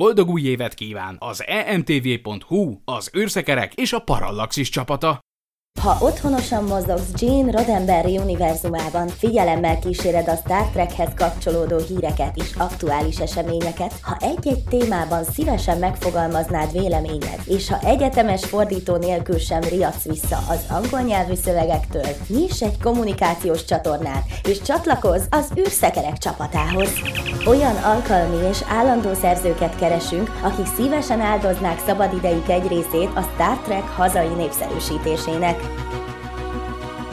Boldog új évet kíván az EMTV.hu, az Űrszekerek és a Parallaxis csapata! Ha otthonosan mozogsz Gene Roddenberry univerzumában, figyelemmel kíséred a Star Trekhez kapcsolódó híreket és aktuális eseményeket, ha egy-egy témában szívesen megfogalmaznád véleményed, és ha egyetemes fordító nélkül sem riadsz vissza az angol nyelvű szövegektől, nyis egy kommunikációs csatornát, és csatlakozz az űrszekerek csapatához! Olyan alkalmi és állandó szerzőket keresünk, akik szívesen áldoznák szabadidejük egy részét a Star Trek hazai népszerűsítésének.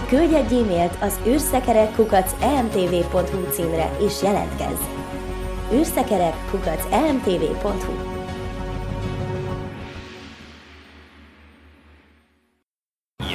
Küldj egy e-mailt az űrszekerek@emtv.hu címre és jelentkezz! űrszekerek@emtv.hu.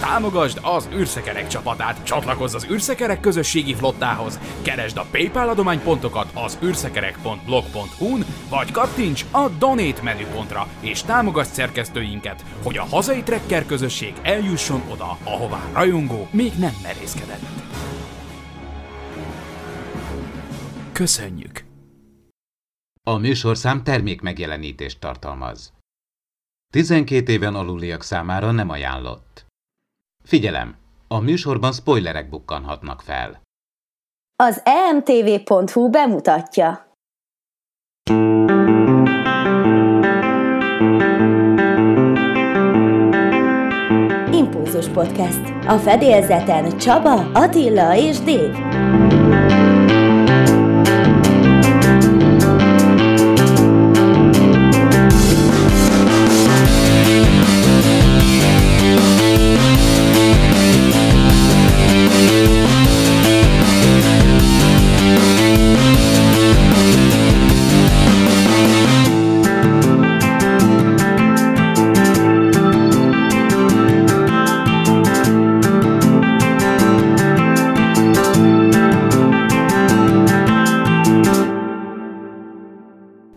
Támogasd az űrszekerek csapatát, csatlakozz az űrszekerek közösségi flottához, keresd a PayPal adománypontokat az űrszekerek.blog.hu-n, vagy kattints a Donate menüpontra, és támogasd szerkesztőinket, hogy a hazai trekker közösség eljusson oda, ahová rajongó még nem merészkedett. Köszönjük! A műsorszám termékmegjelenítést tartalmaz. 12 éven aluliak számára nem ajánlott. Figyelem! A műsorban spoilerek bukkanhatnak fel. Az emtv.hu bemutatja. Impulzus Podcast. A fedélzeten Csaba, Attila és Dév.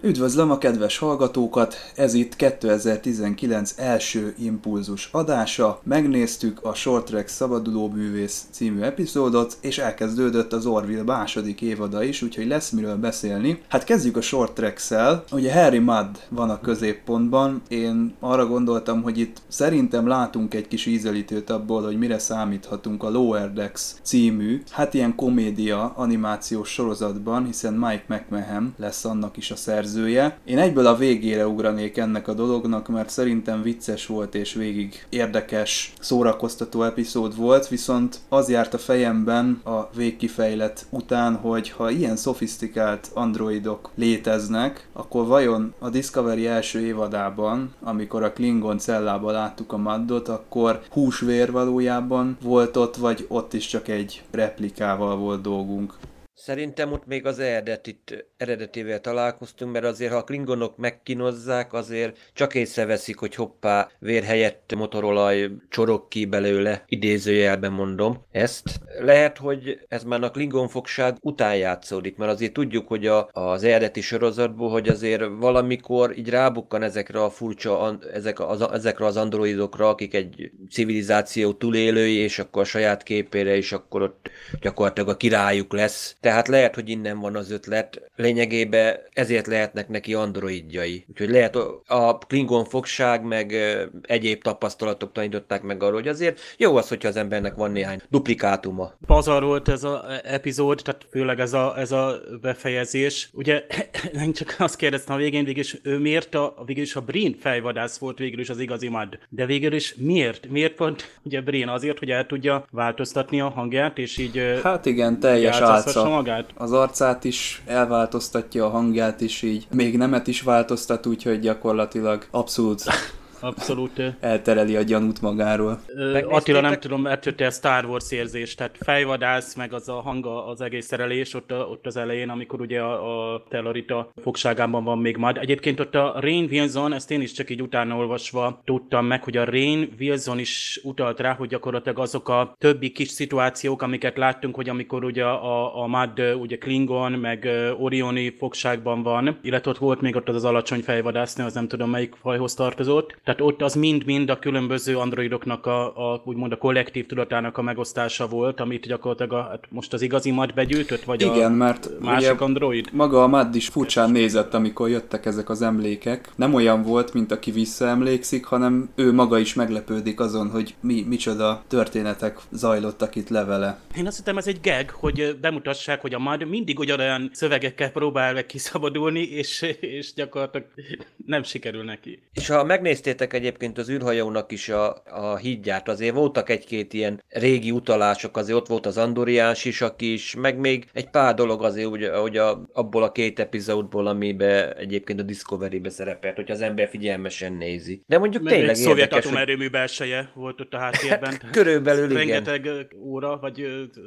Üdvözlöm a kedves hallgatókat! Ez itt 2019 első impulzus adása. Megnéztük a Short Treks Szabaduló Bűvész című epizódot, és elkezdődött az Orville második évada is, úgyhogy lesz miről beszélni. Hát kezdjük a Short Treks-szel. Ugye Harry Mudd van a középpontban. Én arra gondoltam, hogy itt szerintem látunk egy kis ízelítőt abból, hogy mire számíthatunk a Lower Decks című, hát ilyen komédia animációs sorozatban, hiszen Mike McMahan lesz annak is a szerzője. Én egyből a végére ugranék ennek a dolognak, mert szerintem vicces volt és végig érdekes, szórakoztató epizód volt, viszont az járt a fejemben a végkifejlet után, hogy ha ilyen szofisztikált androidok léteznek, akkor vajon a Discovery első évadában, amikor a Klingon cellába láttuk a Muddot, akkor húsvér valójában volt ott, vagy ott is csak egy replikával volt dolgunk? Szerintem ott még az eredetével találkoztunk, mert azért, ha a klingonok megkínozzák, azért csak észreveszik, hogy hoppá, vér helyett motorolaj csorog ki belőle, idézőjelben mondom ezt. Lehet, hogy ez már a klingon fogság után játszódik, mert azért tudjuk, hogy az eredeti sorozatból, hogy azért valamikor így rábukkan ezekre a furcsa, ezekre az androidokra, akik egy civilizáció túlélői, és akkor a saját képére is akkor ott gyakorlatilag a királyuk lesz. Tehát lehet, hogy innen van az ötlet, lényegében ezért lehetnek neki androidjai. Úgyhogy lehet a klingon fogság, meg egyéb tapasztalatok tanították meg arról, hogy azért jó az, hogyha az embernek van néhány duplikátuma. Pazar volt ez az epizód, tehát főleg ez a befejezés. Ugye nem csak azt kérdeztem a végén, végül is a Breen fejvadász volt végül is az igazi Mudd. De végül is miért? Miért pont ugye Breen? Azért, hogy el tudja változtatni a hangját, és így... Hát igen, teljes álca. Az arcát is elvált, változtatja a hangját is, így még nemet is változtat, úgyhogy gyakorlatilag abszolút abszolút. Eltereli a gyanút magáról. Attila, nem tudom, ettől a Star Wars érzés, tehát fejvadász, meg az a hanga, az egész szerelés ott az elején, amikor ugye a Tellarita fogságában van még Mudd. Egyébként ott a Rainn Wilson, ezt én is csak így utána olvasva tudtam meg, hogy a Rainn Wilson is utalt rá, hogy gyakorlatilag azok a többi kis szituációk, amiket láttunk, hogy amikor ugye a Mudd, ugye Klingon, meg Orioni fogságban van, illetve ott volt még ott az alacsony fejvadásznő, az nem tudom melyik fajhoz tartozott. Tehát ott az mind-mind a különböző androidoknak a úgymond a kollektív tudatának a megosztása volt, amit gyakorlatilag hát most az igazi Mudd begyűjtött, vagy igen, a mert másik android? Maga a Mudd is furcsán nézett, amikor jöttek ezek az emlékek. Nem olyan volt, mint aki visszaemlékszik, hanem ő maga is meglepődik azon, hogy micsoda történetek zajlottak itt levele. Én azt hittem, ez egy gag, hogy bemutassák, hogy a Mudd mindig ugyanolyan szövegekkel próbál meg kiszabadulni, és gyakorlatilag nem sikerül neki. És ha megnéztétek egyébként az űrhajónak is a hídját, azért voltak egy-két ilyen régi utalások, azért ott volt az Andoriás is, aki is, meg még egy pár dolog azért, hogy abból a két epizódból, amiben egyébként a Discovery-be szerepelt, hogy az ember figyelmesen nézi. De mondjuk tényleg érdekes, hogy... Szovjet atomerőmű belseje volt ott a háttérben. Körülbelül igen. Rengeteg óra, vagy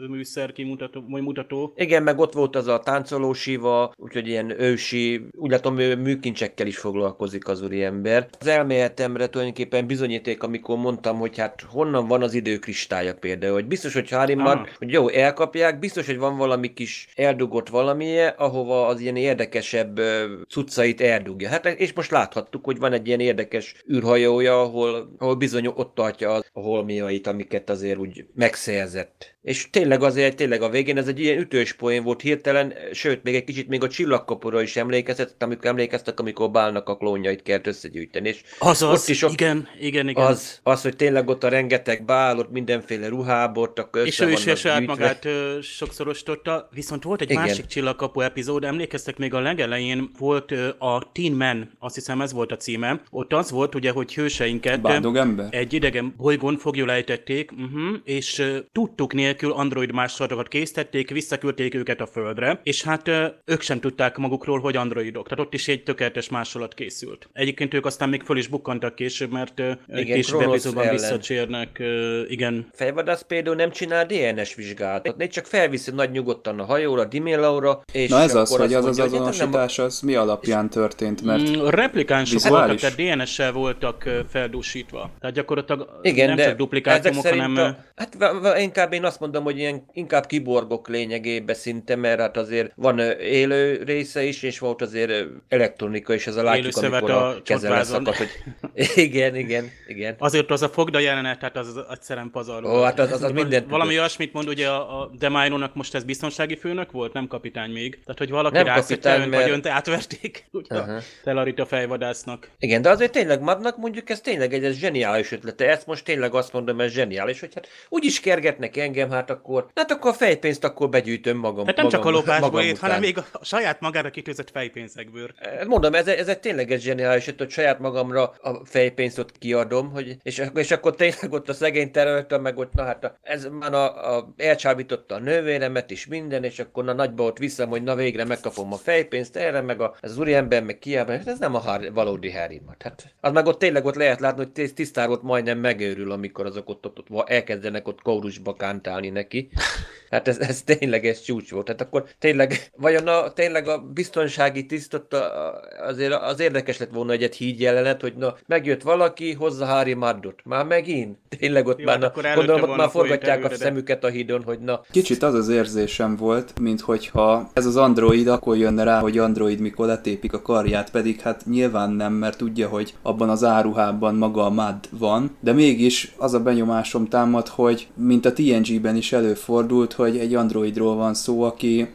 műszer kimutató. Igen, meg ott volt az a táncoló síva, úgyhogy ilyen ősi, úgy látom, műkincsekkel is foglalkozik az úriember. Az elméletemre tulajdonképpen bizonyíték, amikor mondtam, hogy hát honnan van az időkristálya például, hogy biztos, hogy Harry Mudd, hogy jó, elkapják, biztos, hogy van valami kis eldugott valamije, ahova az ilyen érdekesebb cuccait eldugja. Hát és most láthattuk, hogy van egy ilyen érdekes űrhajója, ahol bizony ott tartja a holmiait, amiket azért úgy megszerzett. És tényleg azért, tényleg a végén ez egy ilyen ütős poén volt hirtelen, sőt, még egy kicsit még a csillagkapuról is emlékeztek, amikor Bálnak a klónjait kellett összegyűjteni. És azaz, igen. Az, hogy tényleg ott a rengeteg Bál, ott mindenféle ruhába, ott össze és ő is saját magát sokszorostotta, viszont volt egy másik csillagkapu epizód, emlékeztek még a legelején, volt a Teen Man, azt hiszem ez volt a címe, ott az volt ugye, hogy hőseinket egy idegen bolygón foglyul ejtették, és tudtuk nélkül android másolatokat készítették, visszaküldték őket a Földre, és hát ők sem tudták magukról, hogy androidok. Tehát ott is egy tökéletes másolat készült. Egyébként ők aztán még föl is bukkantak később, mert később epizódban visszacsérnek. Igen. Fejvadász például nem csinál DNS vizsgálatot, né csak felviszi nagy nyugodtan a hajóra, Dimélaura, és na ez az, hogy az azonosítás az mi alapján történt, mert replikánsok voltak, tehát DNS-sel voltak feldúsítva. Tehát gyakorlatilag nem csak duplikátumok, hanem... Hát inkább én azt mondom, hogy ilyen inkább kiborgok lényegében szinte, mert hát azért van élő része is, és volt azért elektronika is, ez a látjuk, amikor a keze leszakad, hogy... Igen. Azért az a fogda jelenet, hát az egyszerűen pazarló. Ó, hát az mindent... Valami olyasmit mond, ugye a DeMairo-nak most ez biztonsági főnök volt, nem kapitány még. Tehát, hogy valaki rászette önt, vagy önt átverték, ugye a Tellarita fejvadásznak. Igen, de azért tényleg Muddnak mondjuk ez tényleg egy zseniális ötlete. Ezt most tényleg azt mondom, ez zseniális, hogy hát úgyis kergetnek engem, hát akkor a fejpénzt akkor begyűjtöm magam. Hát nem magam, csak a lopásból élt, hanem még a saját magára kitűzött fejpénzekből. Mondom, ez tényleg egy zseniális, hogy saját magamra a fejpénzt ott kiadom, hogy, és akkor tényleg ott a szegény terültem, meg ott, na hát ez már elcsábította a nővéremet is minden, és akkor na nagyba ott viszem, hogy na végre megkapom a fejpénzt, erre meg az úriember meg kiállban, ez nem a valódi Harry Mudd. Hát az meg ott tényleg ott lehet látni, hogy tisztár ott majdnem megőrül, amikor azok ott elkezdenek ott kórusba kántálni neki. Hát ez tényleg ez csúcs volt. Hát akkor tényleg, vajon tényleg a biztonsági tisztot azért az érdekes lett volna egy hídjelenet, hogy na, megjött valaki, hozza Harry Muddot. Már megint? Tényleg ott jó, már, gondolom, ott már forgatják a szemüket a hídon, hogy na. Kicsit az érzésem volt, minthogyha ez az android akkor jönne rá, hogy android mikor letépik a karját, pedig hát nyilván nem, mert tudja, hogy abban az áruhában maga a Mudd van, de mégis az a benyomásom támad, hogy mint a TNG-ben is előfordult, hogy egy androidról van szó,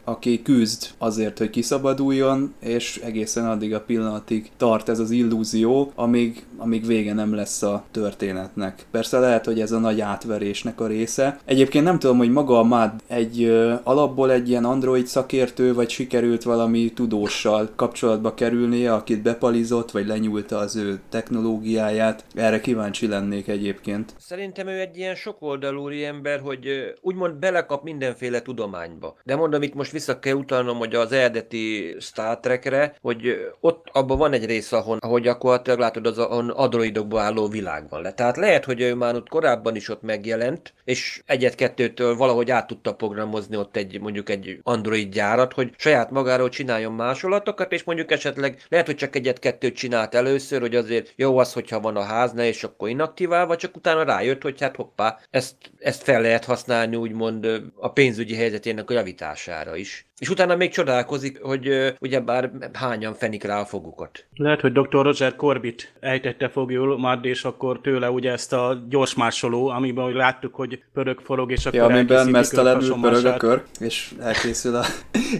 aki küzd azért, hogy kiszabaduljon, és egészen addig a pillanatig tart ez az illúzió, amíg vége nem lesz a történetnek. Persze lehet, hogy ez a nagy átverésnek a része. Egyébként nem tudom, hogy maga a Mudd egy alapból egy ilyen android szakértő, vagy sikerült valami tudóssal kapcsolatba kerülnie, akit bepalizott, vagy lenyúlta az ő technológiáját. Erre kíváncsi lennék egyébként. Szerintem ő egy ilyen sokoldalú ember, hogy úgymond belekap mindenféle tudományba. De mondom, itt most vissza kell utalnom, hogy az eredeti Star Trekre, hogy ott abban van egy rész, ahol gyakorlatilag látod, az a valóban androidokból álló világ van le. Tehát lehet, hogy ő már ott korábban is ott megjelent, és egyet-kettőtől valahogy át tudta programozni ott egy, mondjuk egy android gyárat, hogy saját magáról csináljon másolatokat, és mondjuk esetleg lehet, hogy csak egyet-kettőt csinált először, hogy azért jó az, hogyha van a háznál, és akkor inaktiválva, csak utána rájött, hogy hát hoppá, ezt fel lehet használni úgymond a pénzügyi helyzetének a javítására is. És utána még csodálkozik, hogy ugyebár hányan fenik rá a fogukat. Lehet, hogy Dr. Roger Corbett ejtette fogjul Mudd, és akkor tőle ugye ezt a gyorsmásoló, amiben láttuk, hogy pörög, forog, és akkor elkészítik. Ja, amiben mesztelenül pörög a kör, és elkészül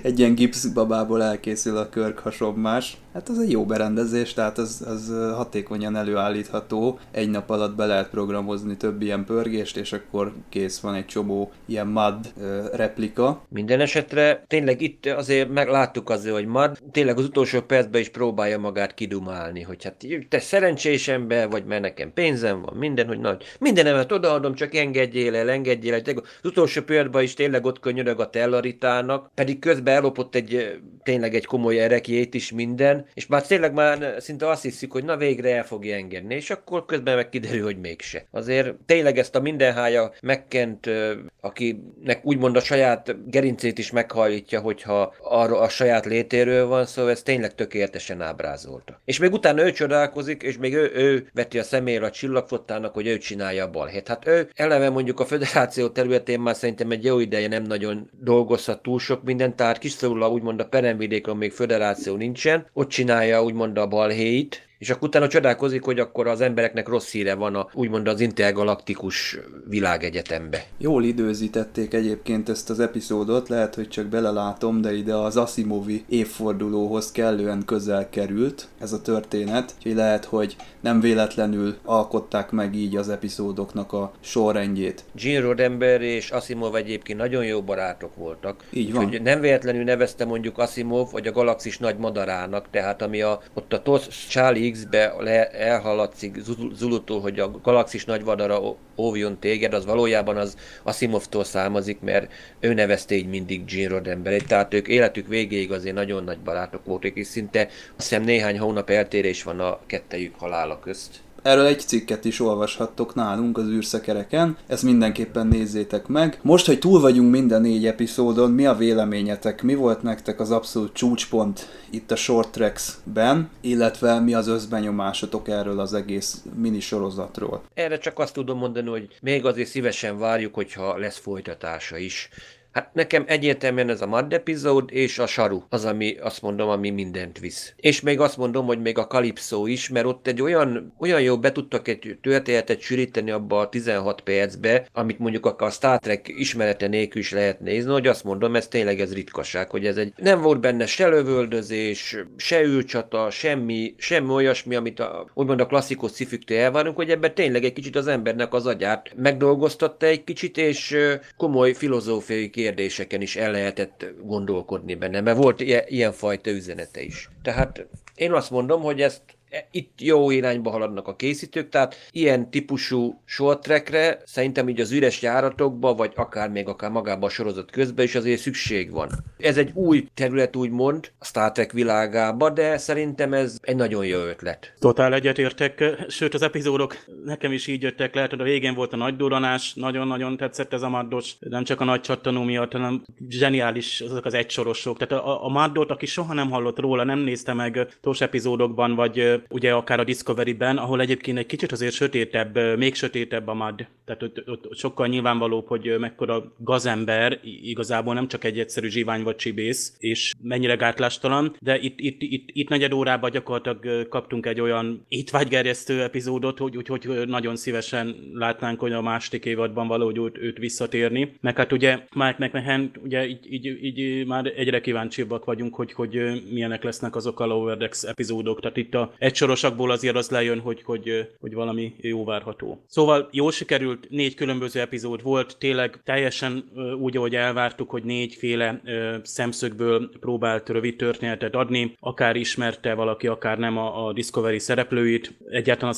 egy ilyen gipszbabából elkészül a körkhasommás. Hát az egy jó berendezés, tehát az hatékonyan előállítható. Egy nap alatt be lehet programozni több ilyen pörgést, és akkor kész van egy csomó ilyen Mudd replika. Minden esetre tényleg itt azért megláttuk azért, hogy Mudd tényleg az utolsó percben is próbálja magát kidumálni, hogy hát te szerencsés ember vagy, mert nekem pénzem van, minden, hogy nagy. Mindenemet odaadom, csak engedjél el. Tényleg az utolsó percben is tényleg ott könyörög a Tellaritának, pedig közben ellopott tényleg egy komoly erekjét is minden, és már tényleg már szinte azt hiszük, hogy na végre el fogja engedni, és akkor közben meg kiderül, hogy mégse. Azért tényleg ezt a mindenhája megkent, akinek úgymond a saját gerincét is meghajlítja, hogyha arra a saját létéről van, szóval ez tényleg tökéletesen ábrázolta. És még utána ő csodálkozik, és még ő veti a személyre a csillagflottának, hogy ő csinálja a balhét. Hát ő eleve mondjuk a föderáció területén már szerintem egy jó ideje nem nagyon dolgozhat túl sok mindent, tehát kiszorulva úgymond a peremvidékon még föderáció nincsen, ott csinálja úgymond a balhéit, és akkor utána csodálkozik, hogy akkor az embereknek rossz híre van úgymond az intergalaktikus világegyetembe. Jól időzítették egyébként ezt az epizódot, lehet, hogy csak belelátom, de ide az Asimovi évfordulóhoz kellően közel került ez a történet, úgyhogy lehet, hogy nem véletlenül alkották meg így az epizódoknak a sorrendjét. Gene Roddenberry és Asimov egyébként nagyon jó barátok voltak. Így van. Úgyhogy nem véletlenül nevezte mondjuk Asimov vagy a galaxis nagy madarának, tehát ami ott a Charlie X-be elhaladszik Zulutól, hogy a galaxis nagyvadara óvjon téged, az valójában az Asimovtól származik, mert ő nevezte így mindig Gene Roddenberry-t, tehát ők életük végéig azért nagyon nagy barátok voltak, és szinte azt hiszem néhány hónap eltérés van a kettejük halála közt. Erről egy cikket is olvashattok nálunk az űrszekereken, ezt mindenképpen nézzétek meg. Most, hogy túl vagyunk minden 4 epizódon, mi a véleményetek? Mi volt nektek az abszolút csúcspont itt a Short Treks-ben, illetve mi az összbenyomásotok erről az egész minisorozatról? Erre csak azt tudom mondani, hogy még azért szívesen várjuk, hogyha lesz folytatása is. Hát nekem egyértelműen ez a Mudd epizód és a Saru az, ami azt mondom, ami mindent visz. És még azt mondom, hogy még a Kalipszó is, mert ott egy olyan jó be tudtak egy történetet sűríteni abba a 16 percbe, amit mondjuk a Star Trek ismerete nélkül is lehet nézni, hogy azt mondom, ez tényleg ez ritkaság, hogy ez nem volt benne se lövöldözés, se űrcsata, semmi olyasmi, amit úgymond a klasszikus sci-fiktől elvárunk, hogy ebben tényleg egy kicsit az embernek az agyát megdolgoztatta egy kicsit, és komoly filozófiai kérdéseken is el lehetett gondolkodni benne, mert volt ilyenfajta üzenete is. Tehát én azt mondom, hogy itt jó irányba haladnak a készítők, tehát ilyen típusú short trackre szerintem így az üres járatokba, vagy akár még magában a sorozat közben is azért szükség van. Ez egy új terület úgymond a Star Trek világába, de szerintem ez egy nagyon jó ötlet. Totál egyetértek, sőt az epizódok nekem is így jöttek, lehet, hogy a végén volt a nagy durranás, nagyon-nagyon tetszett ez a Muddos, nem csak a nagy csattanó miatt, hanem zseniális azok az egysorosok. Tehát a Muddot, aki soha nem hallott róla, nem nézte meg TOS epizódokban, vagy ugye akár a Discovery-ben, ahol egyébként egy kicsit azért sötétebb, még sötétebb a Mudd. Tehát ott sokkal nyilvánvalóbb, hogy mekkora gazember, igazából nem csak egy egyszerű zsivány vagy csibész, és mennyire gátlástalan, de itt negyed órában gyakorlatilag kaptunk egy olyan étvágygerjesztő epizódot, hogy nagyon szívesen látnánk, hogy a második évadban valahogy őt visszatérni. Meg hát ugye Mike McMahan, ugye így már egyre kíváncsibbak vagyunk, hogy milyenek lesznek azok a Lower Decks epizódok. Tehát itt a sorosakból azért az lejön, hogy valami jó várható. Szóval jól sikerült, 4 különböző epizód volt, tényleg teljesen úgy, ahogy elvártuk, hogy 4 féle szemszögből próbált rövid történetet adni, akár ismerte valaki, akár nem a Discovery szereplőit, egyáltalán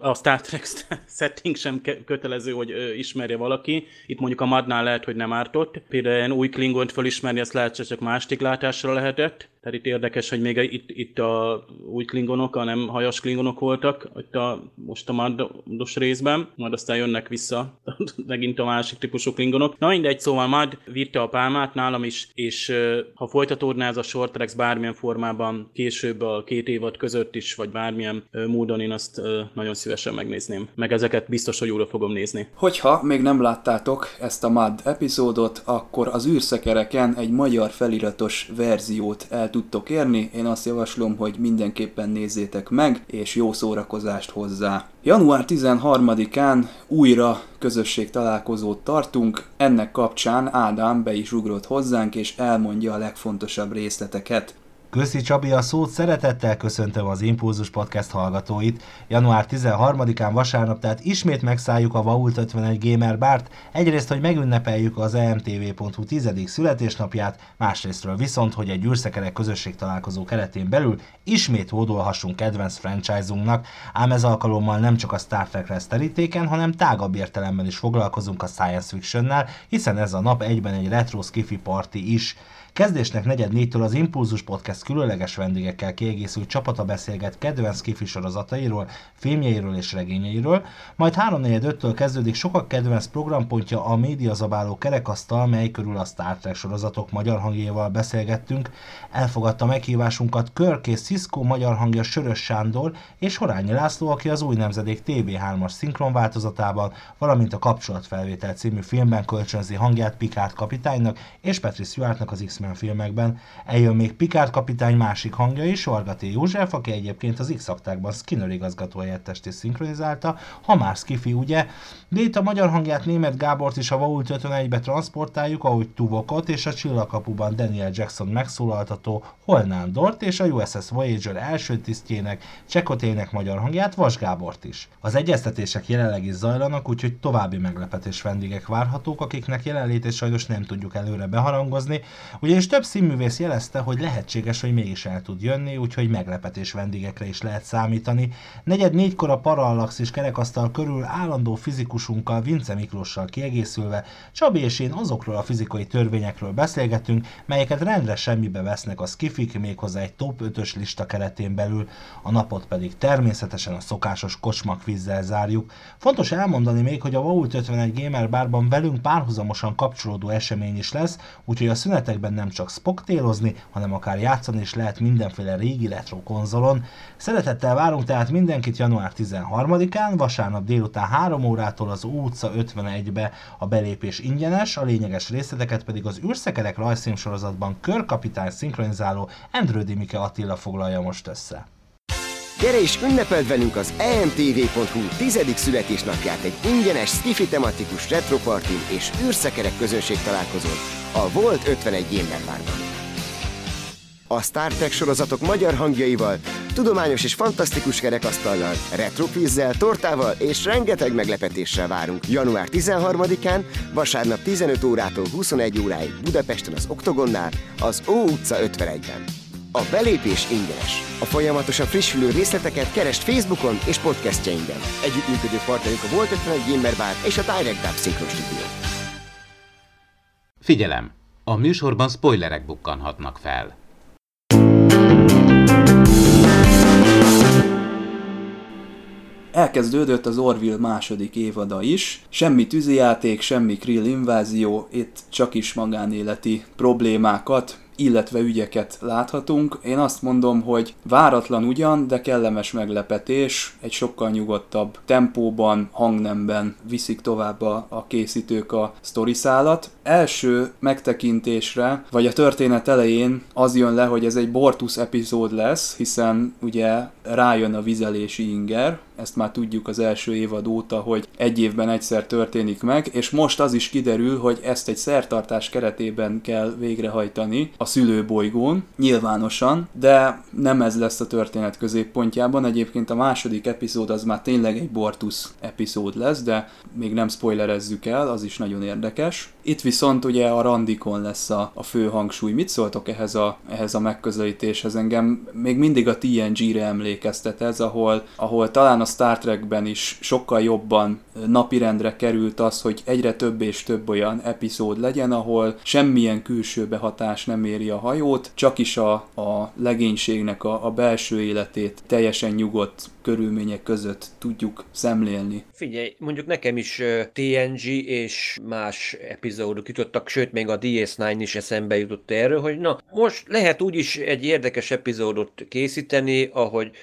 a Star Trek setting sem kötelező, hogy ismerje valaki. Itt mondjuk a Muddnál lehet, hogy nem ártott. Például új Klingont fölismerni, ezt lehet, csak másik látásra lehetett. Tehát itt érdekes, hogy még itt a új klingonok, hanem hajas klingonok voltak, itt most a Maddos részben, majd aztán jönnek vissza megint a másik típusú klingonok. Na mindegy, szóval Mudd vitte a pálmát nálam is, és ha folytatódná ez a Short Treks bármilyen formában később a két évad között is, vagy bármilyen módon, én azt nagyon szívesen megnézném. Meg ezeket biztos, hogy újra fogom nézni. Hogyha még nem láttátok ezt a Mudd epizódot, akkor az űrszekereken egy magyar feliratos verziót el tudtok érni. Én azt javaslom, hogy mindenképpen nézzétek meg, és jó szórakozást hozzá. Január 13-án újra közösségtalálkozót tartunk, ennek kapcsán Ádám be is ugrott hozzánk, és elmondja a legfontosabb részleteket. Köszi Csabi a szót, szeretettel köszöntöm az Impulzus Podcast hallgatóit. Január 13-án vasárnap, tehát ismét megszálljuk a Vault 51 Gamer Bárt. Egyrészt, hogy megünnepeljük az EMTV.hu 10. születésnapját, másrésztről viszont, hogy egy űrszekerek közösségtalálkozó keretén belül ismét hódolhassunk kedvenc franchise-unknak, ám ez alkalommal nem csak a Star Trek lesz terítéken, hanem tágabb értelemben is foglalkozunk a science fictionnel, hiszen ez a nap egyben egy retro sci-fi party is. Kezdésnek 3:45-től az Impulzus Podcast különleges vendégekkel kiegészült csapata beszélget kedvenc sci-fi sorozatairól, filmjeiről és regényeiről, majd 3:45-től kezdődik sokak kedvenc programpontja, a médiazabáló kerekasztal, mely körül a Star Trek sorozatok magyar hangjával beszélgettünk. Elfogadta meghívásunkat Kirk és Sisko magyar hangja Sörös Sándor és Horányi László, aki az Új Nemzedék TV3-as szinkronváltozatában, valamint a Kapcsolatfelvétel című filmben kölcsönzi hangját Picard kapitánynak és Patrick Stewartnak az X-Men filmekben. Eljön még Picard kapitány másik hangja is, Varga T. József, aki egyébként az X-aktákban Skinner igazgatóhelyettest is szinkronizálta, ha már sci-fi, ugye? Data magyar hangját Németh Gábort is a Vault 51-be transportáljuk, ahogy Tuvokot és a Csillagkapuban Daniel Jackson megszólaltató Holnándort és a USS Voyager első tisztjének, Csekotének magyar hangját Vas Gábort is. Az egyeztetések jelenleg is zajlanak, úgyhogy további meglepetés vendégek várhatók, akiknek jelenlétét sajnos nem tudjuk előre beharangozni, ugyanis több színművész jelezte, hogy lehetséges, hogy mégis el tud jönni, úgyhogy meglepetés vendégekre is lehet számítani. 3:45-kor a Parallaxis kerekasztal körül állandó fizikusunkkal, Vince Miklóssal kiegészülve Csabi és én azokról a fizikai törvényekről beszélgetünk, melyeket rendre semmibe vesznek a skifik, méghozzá egy top 5-ös lista keretén belül, a napot pedig természetesen a szokásos kocsmakvízzel zárjuk. Fontos elmondani még, hogy a Vault 51 Gamer Bárban velünk párhuzamosan kapcsolódó esemény is lesz, úgyhogy a szünetekben nem csak spoktélozni, hanem akár játszani is lehet mindenféle régi retro konzolon. Szeretettel várunk tehát mindenkit január 13-án, vasárnap délután 3 órától az Ó utca 51-be, a belépés ingyenes, a lényeges részleteket pedig az űrszekerek rajzfilmsorozatban körkapitány szinkronizáló Endrődi Mike Attila foglalja most össze. Gyere és ünnepeld velünk az EMTV.hu 10. születésnapját egy ingyenes, sci-fi tematikus retropartin és űrszekerek közönség találkozón a Vault 51 Gamer Bárban. A Star Trek sorozatok magyar hangjaival, tudományos és fantasztikus kerekasztallal, retrokvízzel, tortával és rengeteg meglepetéssel várunk január 13-án, vasárnap 15 órától 21 óráig Budapesten az Oktogonnál, az Ó utca 51-ben. A belépés ingyenes. A folyamatosan frissülő részleteket keresd Facebookon és podcastjainkben. Együttműködő partnerünk a Vault 51 Gamer Bar és a Direct Dub Synchro Studio. Figyelem! A műsorban spoilerek bukkanhatnak fel. Elkezdődött az Orville második évada is. Semmi tűzijáték, semmi Krill invázió, itt csak is magánéleti problémákat, illetve ügyeket láthatunk. Én azt mondom, hogy váratlan ugyan, de kellemes meglepetés, egy sokkal nyugodtabb tempóban, hangnemben viszik tovább a készítők a sztoriszálat. Első megtekintésre, vagy a történet elején az jön le, hogy ez egy Bortus epizód lesz, hiszen ugye rájön a vizelési inger, ezt már tudjuk az első évad óta, hogy egy évben egyszer történik meg, és most az is kiderül, hogy ezt egy szertartás keretében kell végrehajtani a szülőbolygón, nyilvánosan, de nem ez lesz a történet középpontjában. Egyébként a második epizód az már tényleg egy Bortus epizód lesz, de még nem spoilerezzük el, az is nagyon érdekes. Itt viszont ugye a randikon lesz a fő hangsúly. Mit szóltok ehhez a megközelítéshez? Engem még mindig a TNG-re emlékeztet ez, ahol talán a Star Trekben is sokkal jobban napirendre került az, hogy egyre több és több olyan epizód legyen, ahol semmilyen külső behatás nem éri a hajót, csak is a legénységnek a belső életét teljesen nyugodt körülmények között tudjuk szemlélni. Figyelj, mondjuk nekem is TNG és más epizódok jutottak, sőt még a DS9 is eszembe jutott erről, hogy na, most lehet úgyis egy érdekes epizódot készíteni,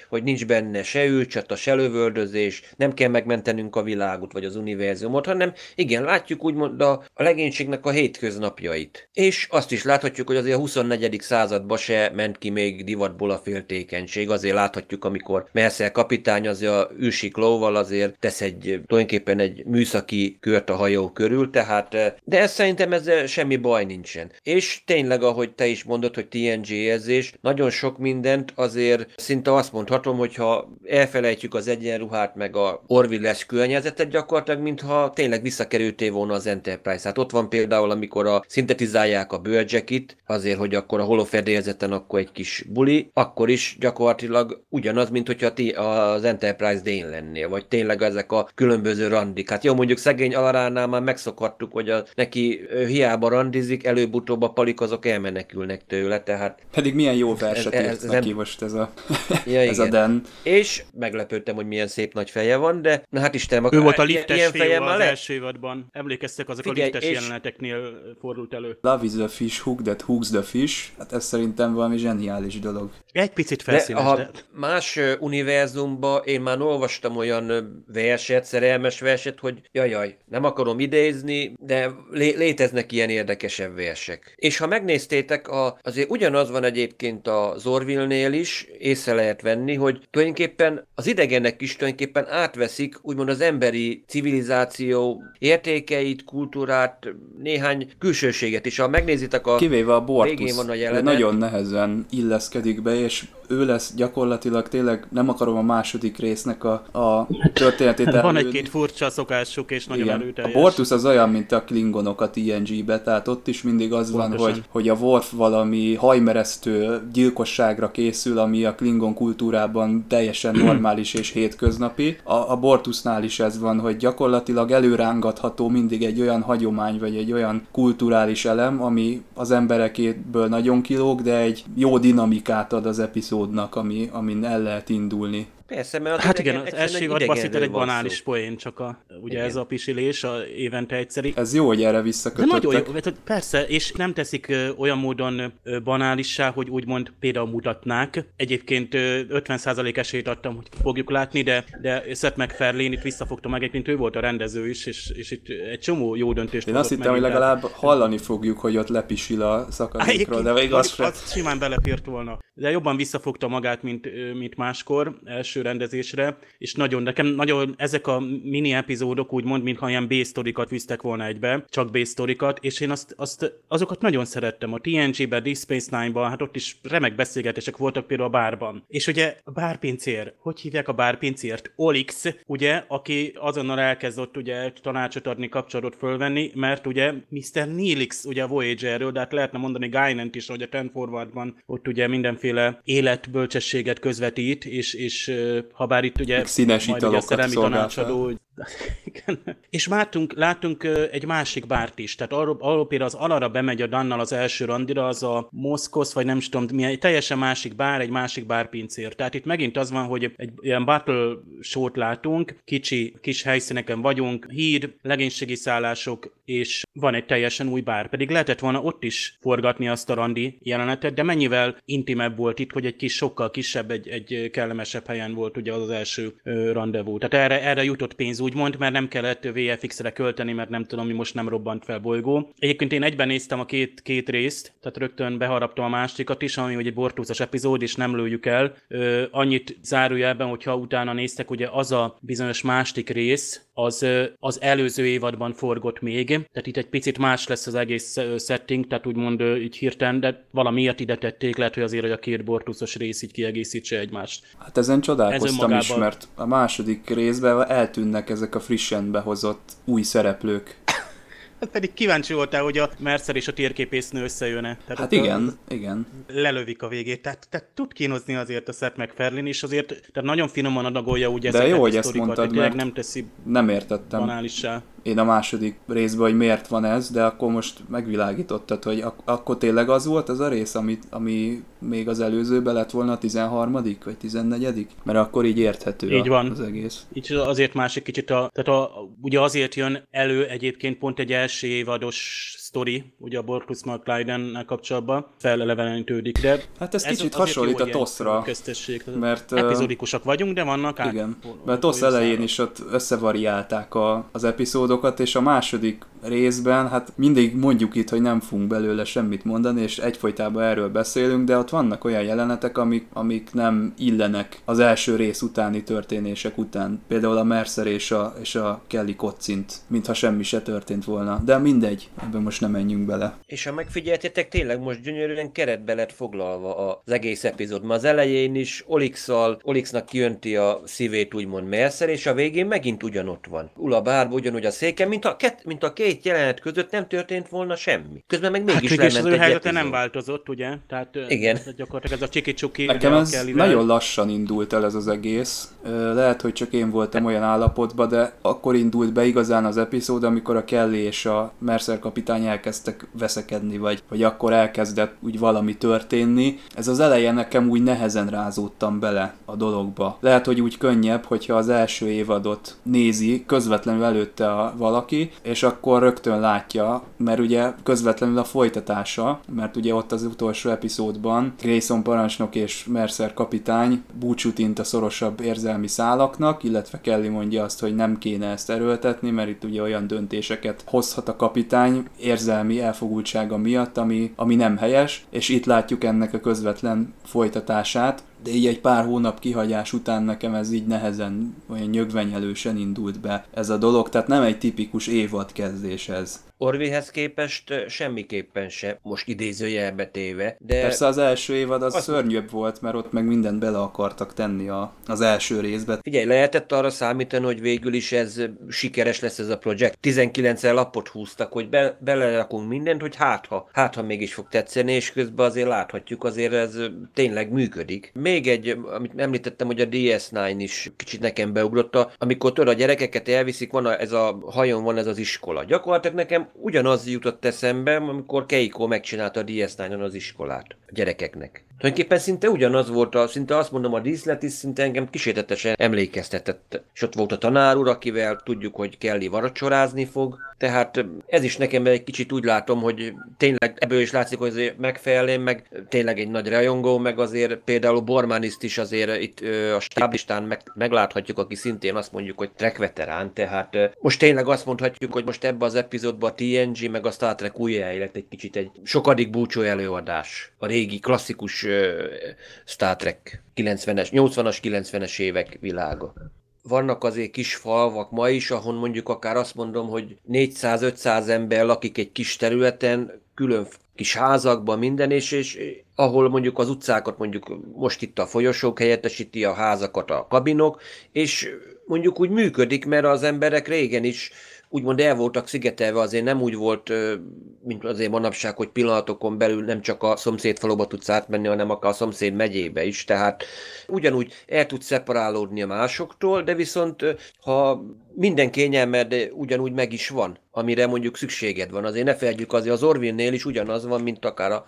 hogy nincs benne se űrcsata, se lövöldözés, nem kell megmentenünk a világot vagy az univerzumot, hanem igen, látjuk úgymond a legénységnek a hétköznapjait. És azt is láthatjuk, hogy azért a 24. században se ment ki még divatból a féltékenység, azért láthatjuk, amikor Mercer kapitány azért a űrsiklóval azért tesz tulajdonképpen egy műszaki kört a hajó körül, tehát de ez szerintem ezzel semmi baj nincsen. És tényleg, ahogy te is mondod, hogy TNG-ezés, nagyon sok mindent azért szinte azt mondhatom, hogyha elfelejtjük az egyenruhát meg a Orville-es környezetet, gyakorlatilag mintha tényleg visszakerülté volna az Enterprise. Hát ott van például, amikor szintetizálják a bőrcsekit, azért, hogy akkor a holofedélzeten akkor egy kis buli, akkor is gyakorlatilag ugyanaz, mint hogyha az Enterprise Dén lennél, vagy tényleg ezek a különböző randik. Hát jó, mondjuk szegény Alaránál már megszokhattuk, hogy neki hiába randizik, előbb-utóbb a palik azok elmenekülnek tőle, tehát... Pedig milyen jó verset ért neki most ez a Dan. És meglepődtem, hogy milyen szép nagy feje van, de na hát Isten, ő volt a liftes fiú az első évadban. Emlékeztek, azok a liftes jeleneteknél fordult elő. Love is the fish, hook that hooks the fish. Hát ez szerintem valami zseniális dolog. Egy picit felszínesített. Más univerzumban én már olvastam olyan verset, szerelmes verset, hogy jajaj, nem akarom idézni, de léteznek ilyen érdekesebb versek. És ha megnéztétek, azért ugyanaz van egyébként az Orville-nél is, észre lehet venni, hogy tulajdonképpen az idegenek is tulajdonképpen átveszik úgymond az emberi civilizáció értékeit, kultúrát, néhány külsőséget is. Ha megnézitek, kivéve a Bortus, végén van a jelenet. Nagyon nehezen illeszkedik be, és ő lesz gyakorlatilag, tényleg nem akarom a második résznek a történetét előni. Van egy-két furcsa szokásuk, és nagyon erőteljes. A Bortus az olyan, mint a Klingonok a TNG-be, tehát ott is mindig az pontosan van, hogy a Worf valami hajmeresztő gyilkosságra készül, ami a Klingon kultúrában teljesen normális és hétköznapi. A Bortusnál is ez van, hogy gyakorlatilag előrángatható mindig egy olyan hagyomány, vagy egy olyan kulturális elem, ami az emberekéből nagyon kilóg, de egy jó dinamikát ad az epizód, amin el lehet indulni. Persze, mert hát igen, az első évadban szinte egy banális poén, csak ugye igen, ez a pisilés, évente egyszeri. Ez jó, hogy erre visszakötöttek. De nagyon jó, persze, és nem teszik olyan módon banálissá, hogy úgymond például mutatnák. Egyébként 50% esélyt adtam, hogy fogjuk látni, de Seth MacFarlane itt visszafogta meg, egyébként ő volt a rendező is, és itt egy csomó jó döntést. Én azt hittem, hogy legalább hallani fogjuk, hogy ott lepisil a szakadékról, de végig az simán belefért volna. De jobban visszafogta magát, mint máskor, első rendezésre, és nekem nagyon ezek a mini epizódok úgymond, mintha ilyen B-sztorikat fűztek volna egybe, csak B-sztorikat, és én azokat nagyon szerettem. A TNG-be, Deep Space Nine-ban, hát ott is remek beszélgetések voltak például a bárban. És ugye a bárpincér, hogy hívják a bárpincért? Olix, ugye, aki azonnal elkezdett ugye tanácsot adni, kapcsolatot fölvenni, mert ugye Mr. Neelix, ugye a Voyager-ről, de hát lehetne mondani Guinant is, hogy a Ten Forwardban ott ugye mindenféle életbölcsességet közvetít, és ha bár itt ugye színes majd a szerelmi tanácsadó, és láttunk egy másik bárt is, tehát arról például az Alara bemegy a Dannal az első randira, az a Moszkosz, vagy nem is tudom, milyen, teljesen másik bár, egy másik bárpincér. Tehát itt megint az van, hogy egy ilyen battle show-t látunk, kicsi, kis helyszíneken vagyunk, híd, legénységi szállások, és van egy teljesen új bár. Pedig lehetett volna ott is forgatni azt a randi jelenetet, de mennyivel intimebb volt itt, hogy egy kis, sokkal kisebb, egy kellemesebb helyen volt ugye az első rendezvú. Tehát erre jutott pénz úgymond, mert nem kellett VFX-re költeni, mert nem tudom, mi most nem robbant fel bolygó. Egyébként én egyben néztem a két részt, tehát rögtön beharaptam a másikat is, ami ugye egy bortúzas epizód, és nem lőjük el. Annyit zárójelben, hogyha utána néztek, ugye az a bizonyos másik rész, az előző évadban forgott még, tehát itt egy picit más lesz az egész setting, tehát úgymond így hirtelen, de valamiért ide tették, lehet, hogy azért, hogy a két bortuszos rész így kiegészítse egymást. Hát ezen csodálkoztam is, mert a második részben eltűnnek ezek a frissen behozott új szereplők. Hát pedig kíváncsi voltál, hogy a Mercer és a térképésznő összejön-e. Tehát hát igen, igen. Lelövik a végét. Tehát tud kínozni azért a Seth MacFarlane is, azért tehát nagyon finoman adagolja úgy ezeket a sztorikat. De jó, hogy ezt mondtad, mert nem teszi banálissá. Én a második részben, hogy miért van ez, de akkor most megvilágítottad, hogy akkor tényleg az volt az a rész, ami még az előzőben lett volna a 13. vagy 14. Mert akkor így érthető így van. Az egész. Így azért másik kicsit, ugye azért jön elő egyébként pont egy első évados sztori, ugye a Bortus Mark Lydennel kapcsolatban felelevenítődik, de hát ez kicsit hasonlít a TOSZ-ra, mert epizódikusak vagyunk, de vannak át. Igen, mert TOSZ elején is ott összevariálták az epizódokat, és a második részben, hát mindig mondjuk itt, hogy nem fogunk belőle semmit mondani, és egyfolytában erről beszélünk, de ott vannak olyan jelenetek, amik nem illenek az első rész utáni történések után. Például a Mercer és a Kelly koccint, mintha semmi se történt volna. De mindegy, ebben most nem menjünk bele. És ha megfigyeltétek, tényleg most gyönyörűen keretbe lett foglalva az egész epizód. Ma az elején is Olixnak kijönti a szívét úgymond Mercer, és a végén megint ugyanott van. Ül a bárba ugyanúgy a széken, mint a két jelenet között nem történt volna semmi. Közben meg mégis hát, lement egy epizód. Az ő helyzete nem változott, ugye? Tehát igen. Gyakorlatilag ez a csiki-csuki. Nekem ez nagyon lassan indult el ez az egész. Lehet, hogy csak én voltam olyan állapotban, de akkor indult be igazán az epizód, amikor a Kelly és a Mercer kapitány elkezdtek veszekedni, vagy akkor elkezdett úgy valami történni. Ez az eleje nekem úgy nehezen rázódtam bele a dologba. Lehet, hogy úgy könnyebb, hogyha az első évadot nézi közvetlenül előtte valaki, és akkor rögtön látja, mert ugye közvetlenül a folytatása, mert ugye ott az utolsó epizódban Grayson parancsnok és Mercer kapitány búcsút int a szorosabb érzelmi szálaknak, illetve Kelly mondja azt, hogy nem kéne ezt erőltetni, mert itt ugye olyan döntéseket hozhat a kapitány érzelmi elfogultsága miatt, ami nem helyes, és itt látjuk ennek a közvetlen folytatását. De így egy pár hónap kihagyás után nekem ez így nehezen, olyan nyögvenyelősen indult be ez a dolog, tehát nem egy tipikus évad kezdés ez. Orvillehez képest semmiképpen se, most idézőjelbe téve, de... Persze az első évad az szörnyűbb volt, mert ott meg mindent bele akartak tenni az első részbe. Figyelj, lehetett arra számítani, hogy végül is ez sikeres lesz ez a projekt. 19-en lapot húztak, hogy belerakunk mindent, hogy hátha mégis fog tetszeni, és közben azért láthatjuk, azért ez tényleg működik. Még egy, amit említettem, hogy a DS9 is kicsit nekem beugrotta, amikor a gyerekeket elviszik, van ez a hajón van ez az iskola. Gyakorlatilag nekem ugyanaz jutott eszembe, amikor Keiko megcsinálta a DS9-on az iskolát a gyerekeknek. Tulajdonképpen szinte ugyanaz volt, szinte azt mondom, a díszlet is szinte engem kísértetesen emlékeztetett. És ott volt a tanár úr, akivel tudjuk, hogy Kelly varacsorázni fog. Tehát ez is nekem egy kicsit úgy látom, hogy tényleg ebből is látszik, hogy azért megfelelően, meg tényleg egy nagy rajongó, meg azért például Bormaniszt is azért itt a stáblistán megláthatjuk, aki szintén azt mondjuk, hogy Trek veterán, tehát most tényleg azt mondhatjuk, hogy most ebbe az epizódban a TNG meg a Star Trek újjáélet egy kicsit egy sokadik búcsú előadás, a régi klasszikus Star Trek 80-as, 90-es évek világa. Vannak azért kis falvak ma is, ahon mondjuk akár azt mondom, hogy 400-500 ember lakik egy kis területen, külön kis házakban minden, és ahol mondjuk az utcákat mondjuk most itt a folyosók helyettesíti a házakat a kabinok, és mondjuk úgy működik, mert az emberek régen is úgymond el voltak szigetelve, azért nem úgy volt, mint azért manapság, hogy pillanatokon belül nem csak a szomszéd faluba tudsz átmenni, hanem akár a szomszéd megyébe is, tehát ugyanúgy el tudsz szeparálódni a másoktól, de viszont ha minden kényelmed ugyanúgy meg is van, amire mondjuk szükséged van. Azért ne feledjük, azért az Orville-nél is ugyanaz van, mint akár a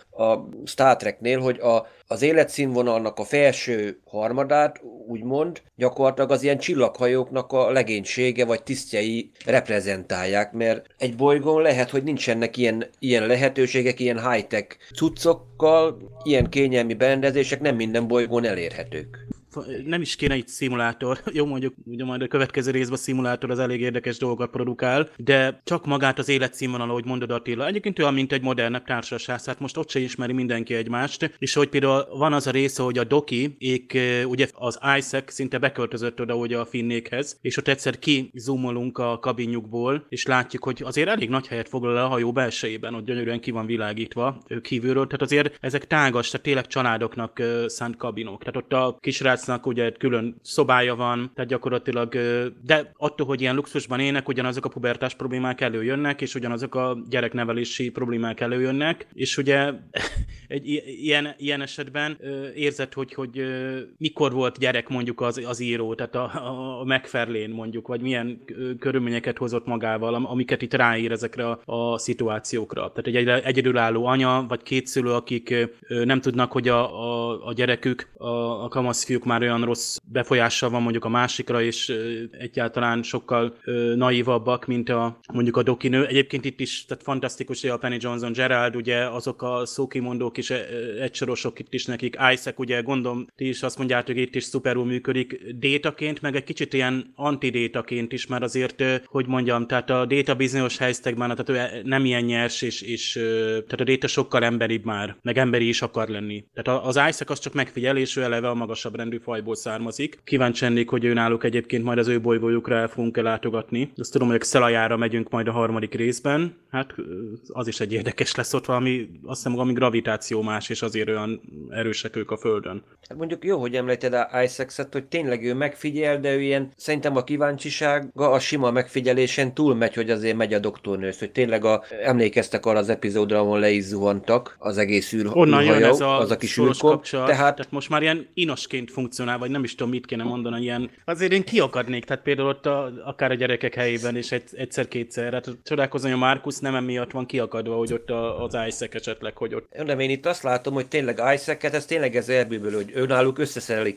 Star Trek-nél, hogy az életszínvonalnak a felső harmadát, úgymond, gyakorlatilag az ilyen csillaghajóknak a legénysége vagy tisztjei reprezentálják, mert egy bolygón lehet, hogy nincsenek ilyen lehetőségek, ilyen high-tech cuccokkal, ilyen kényelmi berendezések nem minden bolygón elérhetők. Nem is kéne itt szimulátor. Jó, mondjuk ugye majd a következő részben a szimulátor az elég érdekes dolgokat produkál, de csak magát az életszínvonal, ahogy mondod Attila. Egyébként olyan, mint egy modernebb társaság, hát most ott se ismeri mindenki egymást, és hogy például van az a része, hogy a dokiék, ugye az Isaac szinte beköltözött oda ugye a finnékhez, és ott egyszer kizoomolunk a kabinjukból, és látjuk, hogy azért elég nagy helyet foglal a hajó belsejében, ott gyönyörűen ki van világítva kívülről, tehát azért ezek tágas, tehát tényleg családoknak szánt kabinok. Tehát ott a kisrác Parallaxnak ugye egy külön szobája van, tehát gyakorlatilag, de attól, hogy ilyen luxusban élnek, ugyanazok a pubertás problémák előjönnek, és ugyanazok a gyereknevelési problémák előjönnek, és ugye egy ilyen esetben érzed, hogy mikor volt gyerek mondjuk az író, tehát a Megferlén mondjuk, vagy milyen körülményeket hozott magával, amiket itt ráír ezekre a szituációkra. Tehát egy egyedülálló anya, vagy két szülő, akik nem tudnak, hogy a gyerekük, a kamaszfiúk már olyan rossz befolyással van mondjuk a másikra, és egyáltalán sokkal naívabbak, mint mondjuk a dokinő. Egyébként itt is, tehát fantasztikus, hogy a Penny Johnson Gerald, ugye azok a szókimondók és egysorosok itt is nekik. Isaac, ugye gondolom, ti is azt mondjátok, hogy itt is szuperul működik détaként, meg egy kicsit ilyen antidétaként is, már azért, hogy mondjam, tehát a déta bizonyos helyzetekben, tehát nem ilyen nyers, és tehát a déta sokkal emberibb már, meg emberi is akar lenni. Tehát az Isaac az csak megfigyel, és ő eleve a magasabb rendű fajból származik. Kíváncsi lennék, hogy ő náluk egyébként majd az ő bolygójukra el fogunk látogatni. Azt tudom, hogy Szelajára megyünk majd a harmadik részben. Hát az is egy érdekes lesz, ott valami, azt hiszem, valami gravitáció más, és azért olyan erősek ők a Földön. Hát mondjuk jó, hogy említed a Isaac-et, hogy tényleg ő megfigyel, de ő ilyen, szerintem a kíváncsisága a sima megfigyelésen túlmegy, hogy azért megy a doktornősz, hogy tényleg emlékeztek arra az epizódra, ahol le is zuhantak az egész űrhajó, az a kis űrkop. Tehát most már ilyen inosként funkcionál, vagy nem is tudom, mit kéne mondani, ilyen. Azért én kiakadnék, tehát például ott akár a gyerekek helyében, és egyszer-kétszer. Hát csodálkozom, hogy a Markus nem emiatt van kiakadva, hogy ott az Isaac esetleg, hogy ott. De én itt azt látom, hogy tényleg Isaac-et, ez tényleg ez ebből, hogy ő náluk összeszerelik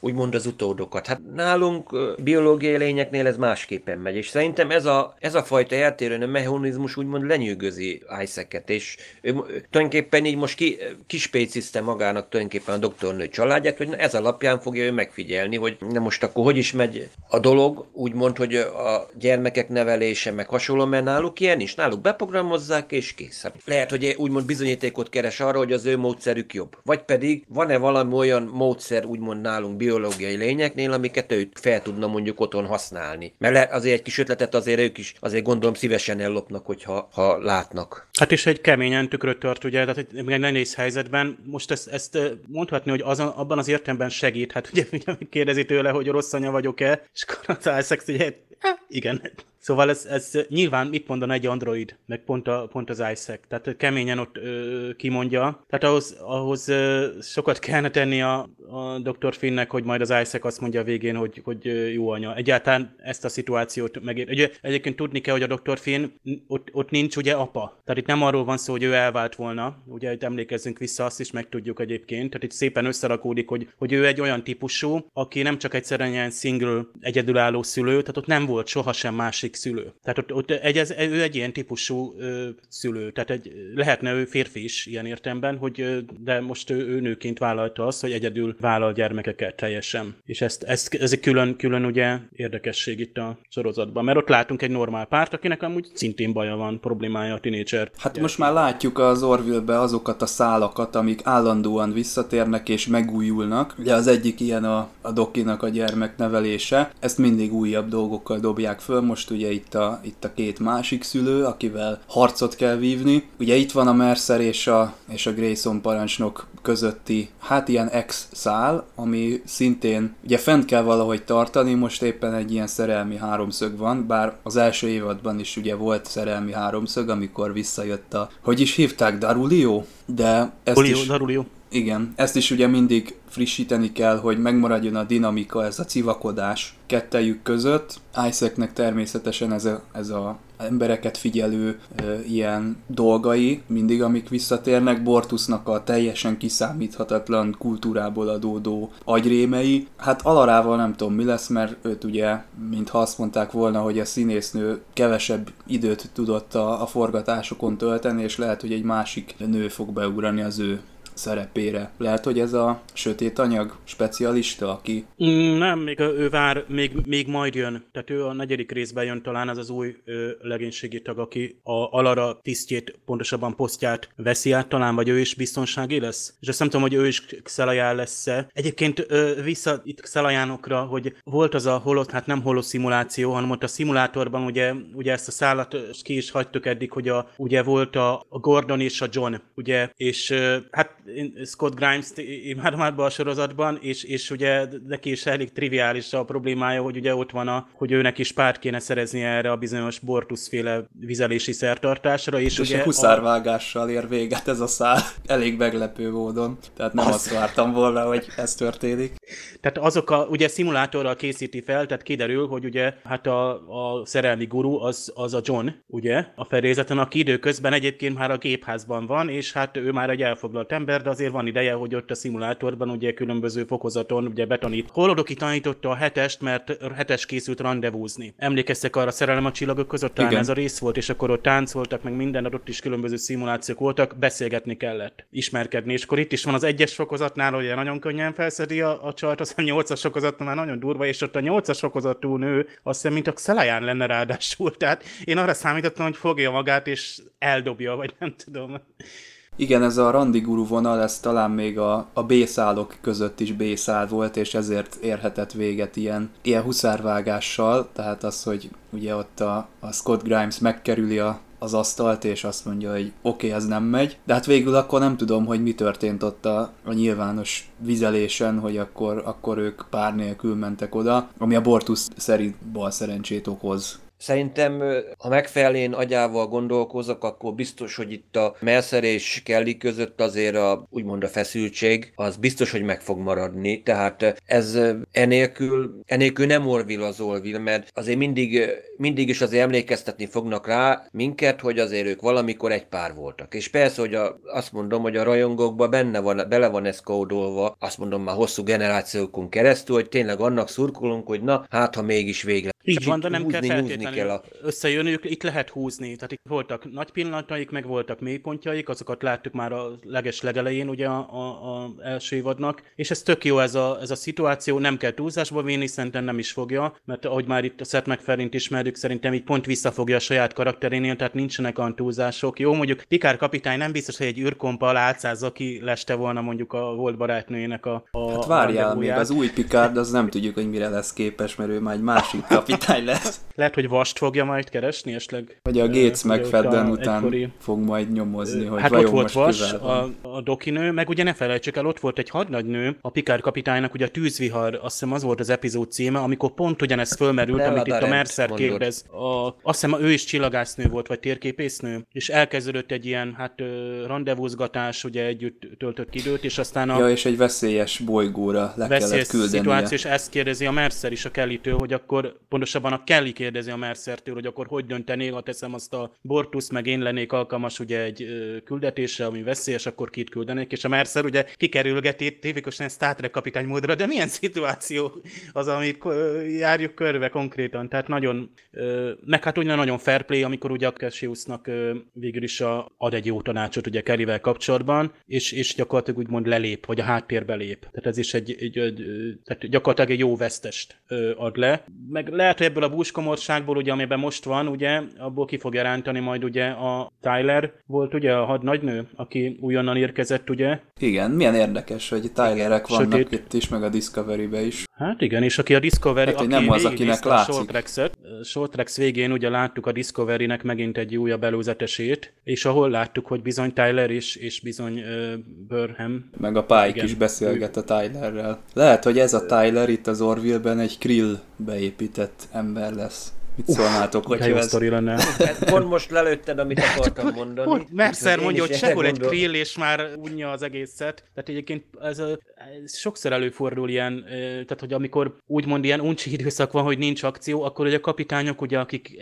úgymond az utódokat. Hát nálunk biológiai lényeknél ez másképpen megy, és szerintem ez a fajta eltérő mechanizmus úgymond lenyűgözi Isaac-et, és ő tulajdonképpen így most kispécizte magának tulajdonképpen a doktornő családját, hogy ez alapján fogja ő megfigyelni, hogy na most akkor hogy is megy a dolog, úgymond, hogy a gyermekek nevelése, meg hasonló, mert náluk ilyen is, náluk beprogramozzák, és kész. Lehet, hogy úgymond bizonyítékot keres arra, hogy az ő módszerük jobb. Vagy pedig van-e valami olyan módszer, úgymond nálunk biológiai lényeknél, amiket ő fel tudna mondjuk otthon használni. Mert azért egy kis ötletet azért ők is, azért gondolom szívesen ellopnak, hogyha látnak. Hát és egy keményen tükröt tört, ugye, tehát egy nehéz helyzetben, most ezt mondhatni, hogy abban az értelemben segít, hát ugye kérdezi tőle, hogy rossz anya vagyok-e, és karatálszex, ugye, igen. Szóval ez nyilván mit mondana egy android, meg pont az Isaac, tehát keményen ott kimondja. Tehát ahhoz sokat kellene tenni a Dr. Finnnek, hogy majd az Isaac azt mondja a végén, hogy jó anya. Egyáltalán ezt a szituációt megér. Ugye, egyébként tudni kell, hogy a Dr. Finn ott nincs ugye apa. Tehát itt nem arról van szó, hogy ő elvált volna. Ugye itt emlékezzünk vissza, azt is megtudjuk egyébként. Tehát itt szépen összerakódik, hogy ő egy olyan típusú, aki nem csak egyszerűen ilyen single, egyedülálló szülő, tehát ott nem volt sohasem másik szülő. Tehát ő egy ilyen típusú szülő, tehát lehetne ő férfi is ilyen értelemben, de most ő nőként vállalta azt, hogy egyedül vállal gyermekeket teljesen. És ez egy külön ugye érdekesség itt a sorozatban, mert ott látunk egy normál párt, akinek amúgy szintén baja van, problémája a tínédzser. Hát most már látjuk az Orville-be azokat a szálakat, amik állandóan visszatérnek és megújulnak. Ugye az egyik ilyen a dokinak a gyermeknevelése, ezt mindig újabb dolgokkal dobják föl, most ugye itt a két másik szülő, akivel harcot kell vívni. Ugye itt van a Mercer és a Grayson parancsnok közötti, hát ilyen ex-szál, ami szintén ugye fent kell valahogy tartani, most éppen egy ilyen szerelmi háromszög van, bár az első évadban is ugye volt szerelmi háromszög, amikor visszajött hogy is hívták, Darulio? De ezt Darulio. Igen, ezt is ugye mindig frissíteni kell, hogy megmaradjon a dinamika, ez a civakodás kettejük között. Isaacnek természetesen ez a embereket figyelő ilyen dolgai mindig, amik visszatérnek, Bortusnak a teljesen kiszámíthatatlan kultúrából adódó agyrémei. Hát alarával nem tudom mi lesz, mert őt ugye, mintha azt mondták volna, hogy a színésznő kevesebb időt tudott a forgatásokon tölteni, és lehet, hogy egy másik nő fog beugrani az ő szerepére. Lehet, hogy ez a sötét anyag specialista, aki... Nem, még ő vár, még majd jön. Tehát ő a negyedik részben jön talán, az új legénységi tag, aki a Alara tisztjét, pontosabban posztját veszi át talán, vagy ő is biztonsági lesz. És azt nem tudom, hogy ő is Xelaján lesz-e. Egyébként vissza itt Xelajánokra, hogy volt az a hát nem holoszimuláció, hanem ott a szimulátorban ugye ezt a szállat ki is hagytuk eddig, hogy ugye volt a Gordon és a John, ugye, és hát Scott Grimes-t imádom a sorozatban, és ugye neki is elég triviális a problémája, hogy ugye ott van, hogy őnek is párt kéne szerezni erre a bizonyos Bortus-féle vizelési szertartásra. És ugye huszárvágással ér véget ez a szál, elég meglepő módon. Tehát nem azt vártam volna, hogy ez történik. Tehát azok ugye szimulátorral készíti fel, tehát kiderül, hogy ugye hát a szerelmi guru az a John, ugye, a fedélzeten, aki időközben egyébként már a gépházban van, és hát ő már egy elfoglalt ember, de azért van ideje, hogy ott a szimulátorban ugye különböző fokozaton ugye betanít. Holodoki tanította a hetest, mert hetes készült randevúzni. Emlékeztek arra, Szerelem a csillagok között, talán ez a rész volt, és akkor ott táncoltak, meg minden, ott is különböző szimulációk voltak, beszélgetni kellett, ismerkedni. És akkor itt is van az egyes fokozatnál, ugye nagyon könnyen felszedi a csart, azt hiszem 8-as fokozatnál már nagyon durva, és ott a 8-as fokozatú nő, azt hiszem, mint a Xelaján lenne ráadásul. Tehát én arra számítottam, hogy fogja magát és eldobja, vagy nem tudom. Igen, ez a randiguru vonal, ez talán még a B-szálok között is B-szál volt, és ezért érhetett véget ilyen huszárvágással, tehát az, hogy ugye ott a Scott Grimes megkerüli az asztalt, és azt mondja, hogy oké, ez nem megy. De hát végül akkor nem tudom, hogy mi történt ott a nyilvános vizelésen, hogy akkor ők pár nélkül mentek oda, ami a Bortus szerint bal szerencsét okoz. Szerintem, ha megfelelően agyával gondolkozok, akkor biztos, hogy itt a Mercer és Kelly között azért úgymond a feszültség, az biztos, hogy meg fog maradni. Tehát ez enélkül nem Orville az Orville, mert azért mindig is azért emlékeztetni fognak rá minket, hogy azért ők valamikor egy pár voltak. És persze, hogy azt mondom, hogy a rajongókban bele van ez kódolva, azt mondom már hosszú generációkon keresztül, hogy tényleg annak szurkolunk, hogy na, hát ha mégis végre. Így van, de nem kell feltétlenül összejönők, itt lehet húzni, tehát itt voltak nagy pillanataik, meg voltak mélypontjaik, azokat láttuk már a legeslegelején ugye a első évadnak, és ez tök jó ez a szituáció, nem kell túlzásba vinni, szerintem nem is fogja, mert ahogy már itt a Seth MacFarlane-t ismerjük, szerintem így pont visszafogja a saját karakterénél, tehát nincsenek olyan túlzások. Jó, mondjuk Picard kapitány nem biztos, hogy egy űrkompa alá átszázza ki leste volna mondjuk a volt barátnőjének a hát várjál, még az új Picard, az nem tudjuk, hogy mire lesz képes, mert ő már egy másik kapitány lesz. Lehet, hogy Vast fogja majd keresni, esetleg. Hogy a Gates megfedden után egykori... fog majd nyomozni, hogy hát vajon ott volt most Vas, a dokinő, meg ugye ne felejtsük el, ott volt egy hadnagynő, a Picard kapitánynak, ugye a Tűzvihar, azt hiszem az volt az epizód címe, amikor pont ugyanezt fölmerült, amit itt a Mercer kérdez. Azt hiszem ő is csillagásznő volt, vagy térképésznő, és elkezdődött egy ilyen, hát randevúzgatás, ugye együtt töltött időt, és aztán a... Ja, és egy veszélyes bolygóra le kellett küldenie. Veszélyes, és ezt kérdezi a Mercer is a Kelly-től, hogy akkor pontosabban a Kelly kérdezi a Mercertől, hogy akkor hogy döntenél, ha teszem azt a Bortus, meg én lennék alkalmas ugye egy küldetésre, ami veszélyes, akkor kit küldenék, és a Mercer ugye kikerülgeti tipikusan Star Trek kapitány módra, de milyen szituáció az, amit járjuk körbe konkrétan, tehát nagyon, meg hát ugye nagyon fair play, amikor ugye a Cassiusnak végül is ad egy jó tanácsot ugye Kellyvel kapcsolatban, és gyakorlatilag úgymond lelép, vagy a háttérbe lép, tehát ez is tehát gyakorlatilag egy jó vesztest ad le, meg lehet, hogy ebből a búskomorságból, ugye, amiben most van, ugye, abból ki fogja rántani majd ugye a Tyler volt, ugye, a hadnagynő, aki újonnan érkezett, ugye? Igen, milyen érdekes, hogy Tylerek vannak sötét. Itt is, meg a Discovery-be is. Hát igen, és aki a Discovery, hát, aki nem az, akinek látszik. A Short Treks-et. Short Treks végén ugye láttuk a Discovery-nek megint egy újabb előzetesét, és ahol láttuk, hogy bizony Tyler is, és bizony Burnham. Meg a Pike igen. Is beszélget a Tylerrel. Lehet, hogy ez a Tyler itt az Orville-ben egy Krill beépített ember lesz. Mit szólnátok, hogy ez? Hát pont most lelőtted, amit akartam mondani. Mercer mondja, hogy sehol egy Krill, és már unja az egészet. Tehát egyébként ez sokszor előfordul ilyen, tehát hogy amikor úgymond ilyen uncsi időszak van, hogy nincs akció, akkor ugye a kapitányok, ugye, akik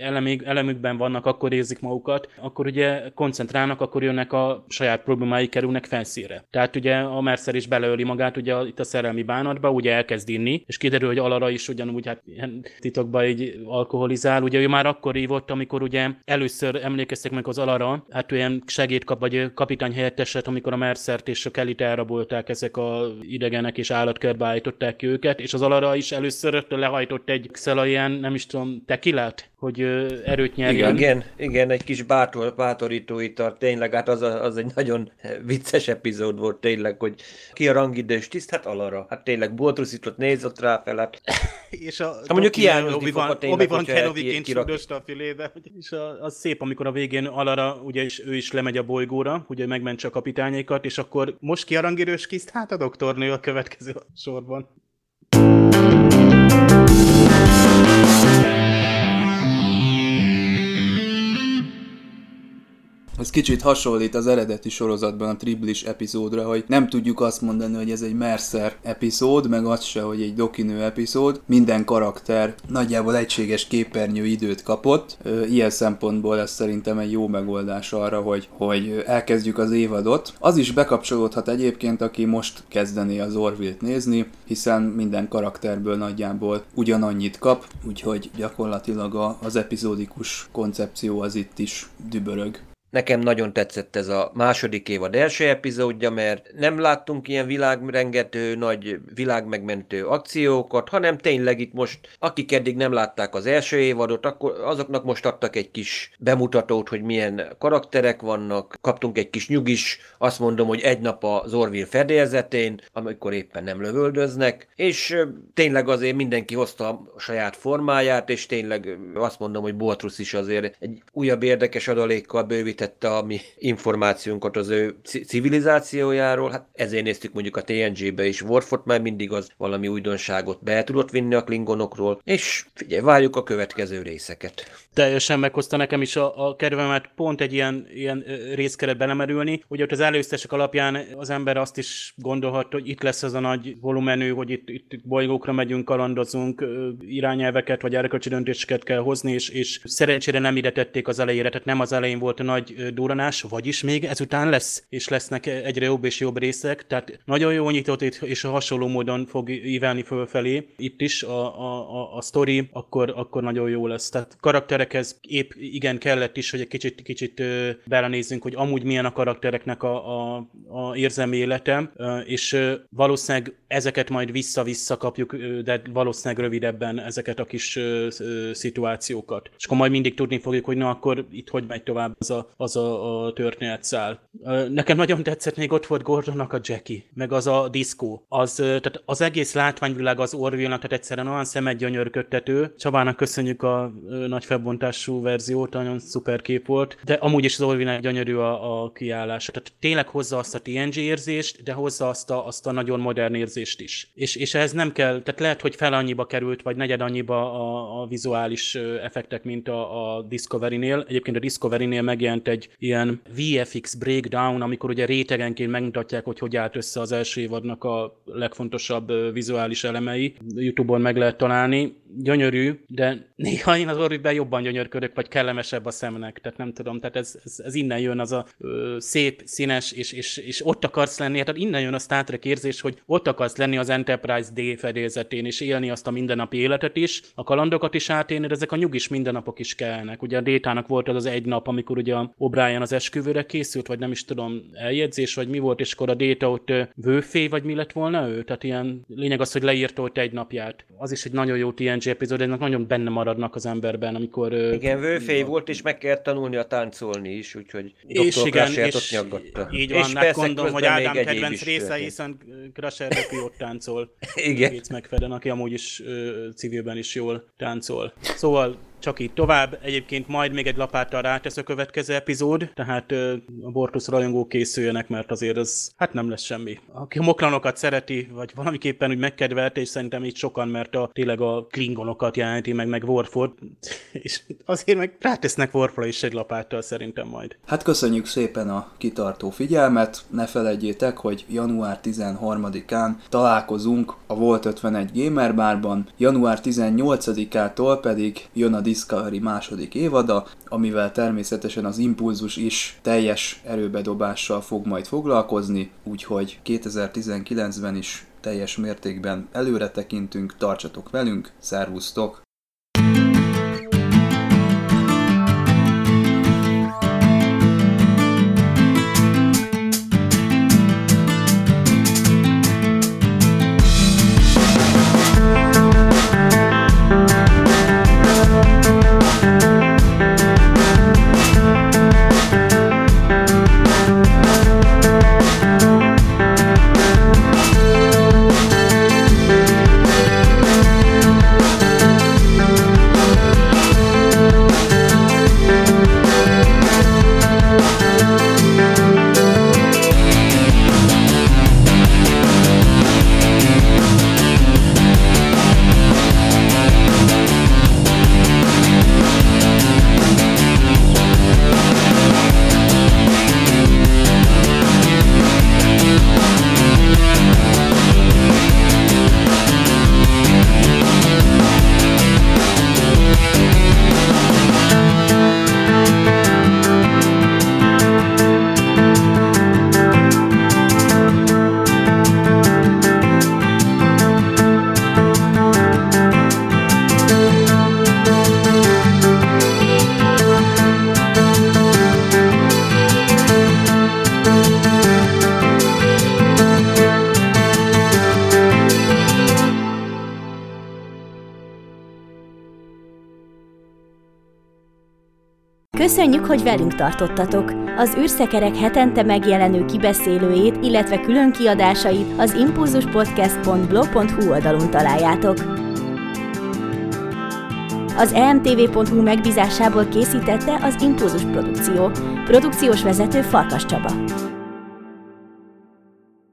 elemükben vannak, akkor érzik magukat, akkor ugye koncentrálnak, akkor jönnek a saját problémái, kerülnek felszínre. Tehát ugye a Mercer is beleöli magát ugye itt a szerelmi bánatba, ugye elkezd inni, és kiderül, hogy Alara is ugyanúgy hát ilyen titokban így alkoholizál. Ugye ő már akkor ívott, amikor ugye először emlékeztek meg az Alara, hát olyan segédkap, vagy kapitány helyetteset, amikor a Mercert és a Kellyt elrabolták ezek a idegenek, és állatkertbe állították ki őket, és az Alara is először lehajtott egy Xelaján, nem is tudom, tekilát, hogy erőt nyerjen. Igen, egy kis bátorító ital, tényleg, hát az egy nagyon vicces epizód volt tényleg, hogy ki a rangidős tiszt, hát Alara. Hát tényleg Bortusított nézott rá fel, hát... és a mondjuk hiányozni fog a tényleg, hogyha noviként suddosta a filébe, és az szép, amikor a végén Alara, ugye ő is lemegy a bolygóra, ugye megmentse a kapitányaikat, és akkor most ki a rangérős kiszt, hát a doktornő a következő sorban. Ez kicsit hasonlít az eredeti sorozatban a Triblis epizódra, hogy nem tudjuk azt mondani, hogy ez egy Mercer epizód, meg az se, hogy egy dokinő epizód. Minden karakter nagyjából egységes képernyő időt kapott. Ilyen szempontból ez szerintem egy jó megoldás arra, hogy elkezdjük az évadot. Az is bekapcsolódhat egyébként, aki most kezdené az Orville-t nézni, hiszen minden karakterből nagyjából ugyanannyit kap, úgyhogy gyakorlatilag az epizódikus koncepció az itt is dübörög. Nekem nagyon tetszett ez a második évad első epizódja, mert nem láttunk ilyen világrengető, nagy világmegmentő akciókat, hanem tényleg itt most, akik eddig nem látták az első évadot, akkor azoknak most adtak egy kis bemutatót, hogy milyen karakterek vannak, kaptunk egy kis nyugis, azt mondom, hogy egy nap az Orville fedélzetén, amikor éppen nem lövöldöznek, és tényleg azért mindenki hozta a saját formáját, és tényleg azt mondom, hogy Bortus is azért egy újabb érdekes adalékkal bővít tette a mi információnkat az ő civilizációjáról, hát ezért néztük mondjuk a TNG-be is, Worfot már mindig az valami újdonságot be tudott vinni a klingonokról, és figyelj, várjuk a következő részeket. Teljesen meghozta nekem is a kedvemet pont egy ilyen részkeret belemerülni, ugye ott az előztesek alapján az ember azt is gondolhat, hogy itt lesz az a nagy volumenű, hogy itt bolygókra megyünk, kalandozunk, irányelveket vagy erkölcsi döntéseket kell hozni, és szerencsére nem ide tették az elejére, tehát nem az elején volt a nagy durranás, vagyis még ezután lesz, és lesznek egyre jobb és jobb részek, tehát nagyon jó nyitott, és hasonló módon fog ívelni fölfelé itt is a sztori, akkor nagyon jó lesz. Tehát karakterekhez épp igen kellett is, hogy egy kicsit belenézzünk, hogy amúgy milyen a karaktereknek a érzelmi élete, és valószínűleg ezeket majd vissza-vissza kapjuk, de valószínűleg rövidebben ezeket a kis szituációkat. És akkor majd mindig tudni fogjuk, hogy na akkor itt hogy megy tovább az a történetszál. Nekem nagyon tetszett, még ott volt Gordonnak a Jackie, meg az a diszkó. Tehát az egész látványvilág az Orville-nak, tehát egyszerűen olyan szemedgyönyörködtető. Csabának köszönjük a nagy felbontású verziót, nagyon szuper kép volt, de amúgy is az Orville-nek gyönyörű a kiállása. Tehát tényleg hozza azt a TNG érzést, de hozza azt a nagyon modern érzést is. És ehhez nem kell, tehát lehet, hogy fel annyiba került, vagy negyed annyiba a vizuális effektek, mint a Discovery-nél. Egyébként a Discovery-nél megjelent egy ilyen VFX breakdown, amikor ugye rétegenként megmutatják, hogy állt össze az első évadnak a legfontosabb vizuális elemei. YouTube-on meg lehet találni. Gyönyörű, de néha én az Orville-ben jobban gyönyörködök, vagy kellemesebb a szemnek, tehát nem tudom, tehát ez innen jön az a szép, színes, és ott akarsz lenni, tehát innen jön a Star Trek érzés, hogy ott akarsz lenni az Enterprise D fedélzetén, és élni azt a mindennapi életet is, a kalandokat is átélni, de ezek a nyugis mindennapok is kellnek. Ugye a Data-nak volt az egy nap, amikor ugye a O'Brien az esküvőre készült, vagy nem is tudom, eljegyzés, vagy mi volt, és akkor a Data ott vőfé, vagy mi lett volna ő? Tehát ilyen lényeg az, hogy leírta ott egy napját. Az is egy nagyon jó TNG epizód, ennek nagyon benne maradnak az emberben, amikor... Igen, vőfé volt, és meg kell tanulnia táncolni is, úgyhogy Dr. Crusher-t ott nyaggatta. Így van, és gondolom, hogy Ádám kedvenc része, hiszen Crusher ott táncol. Igen. Gates megfeden, aki amúgy is civilben is jól táncol. Szóval csak így tovább. Egyébként majd még egy lapáttal rátesz a következő epizód, tehát a Bortus rajongók készüljenek, mert azért ez hát nem lesz semmi. Aki a moklanokat szereti, vagy valamiképpen úgy megkedvelte, és szerintem így sokan, mert tényleg a klingonokat jelenti, meg Worfot, és azért meg rátesznek Worfra is egy lapáttal szerintem majd. Hát köszönjük szépen a kitartó figyelmet, ne feledjétek, hogy január 13-án találkozunk a Volt 51 Gamer Barban, január 18-ától pedig jön a Discovery második évada, amivel természetesen az Impulzus is teljes erőbedobással fog majd foglalkozni, úgyhogy 2019-ben is teljes mértékben előre tekintünk, tartsatok velünk, szervusztok! Köszönjük, hogy velünk tartottatok! Az űrszekerek hetente megjelenő kibeszélőjét, illetve külön kiadásait az impulzuspodcast.blog.hu oldalon találjátok. Az EMTV.hu megbízásából készítette az Impulzus produkció. Produkciós vezető Farkas Csaba.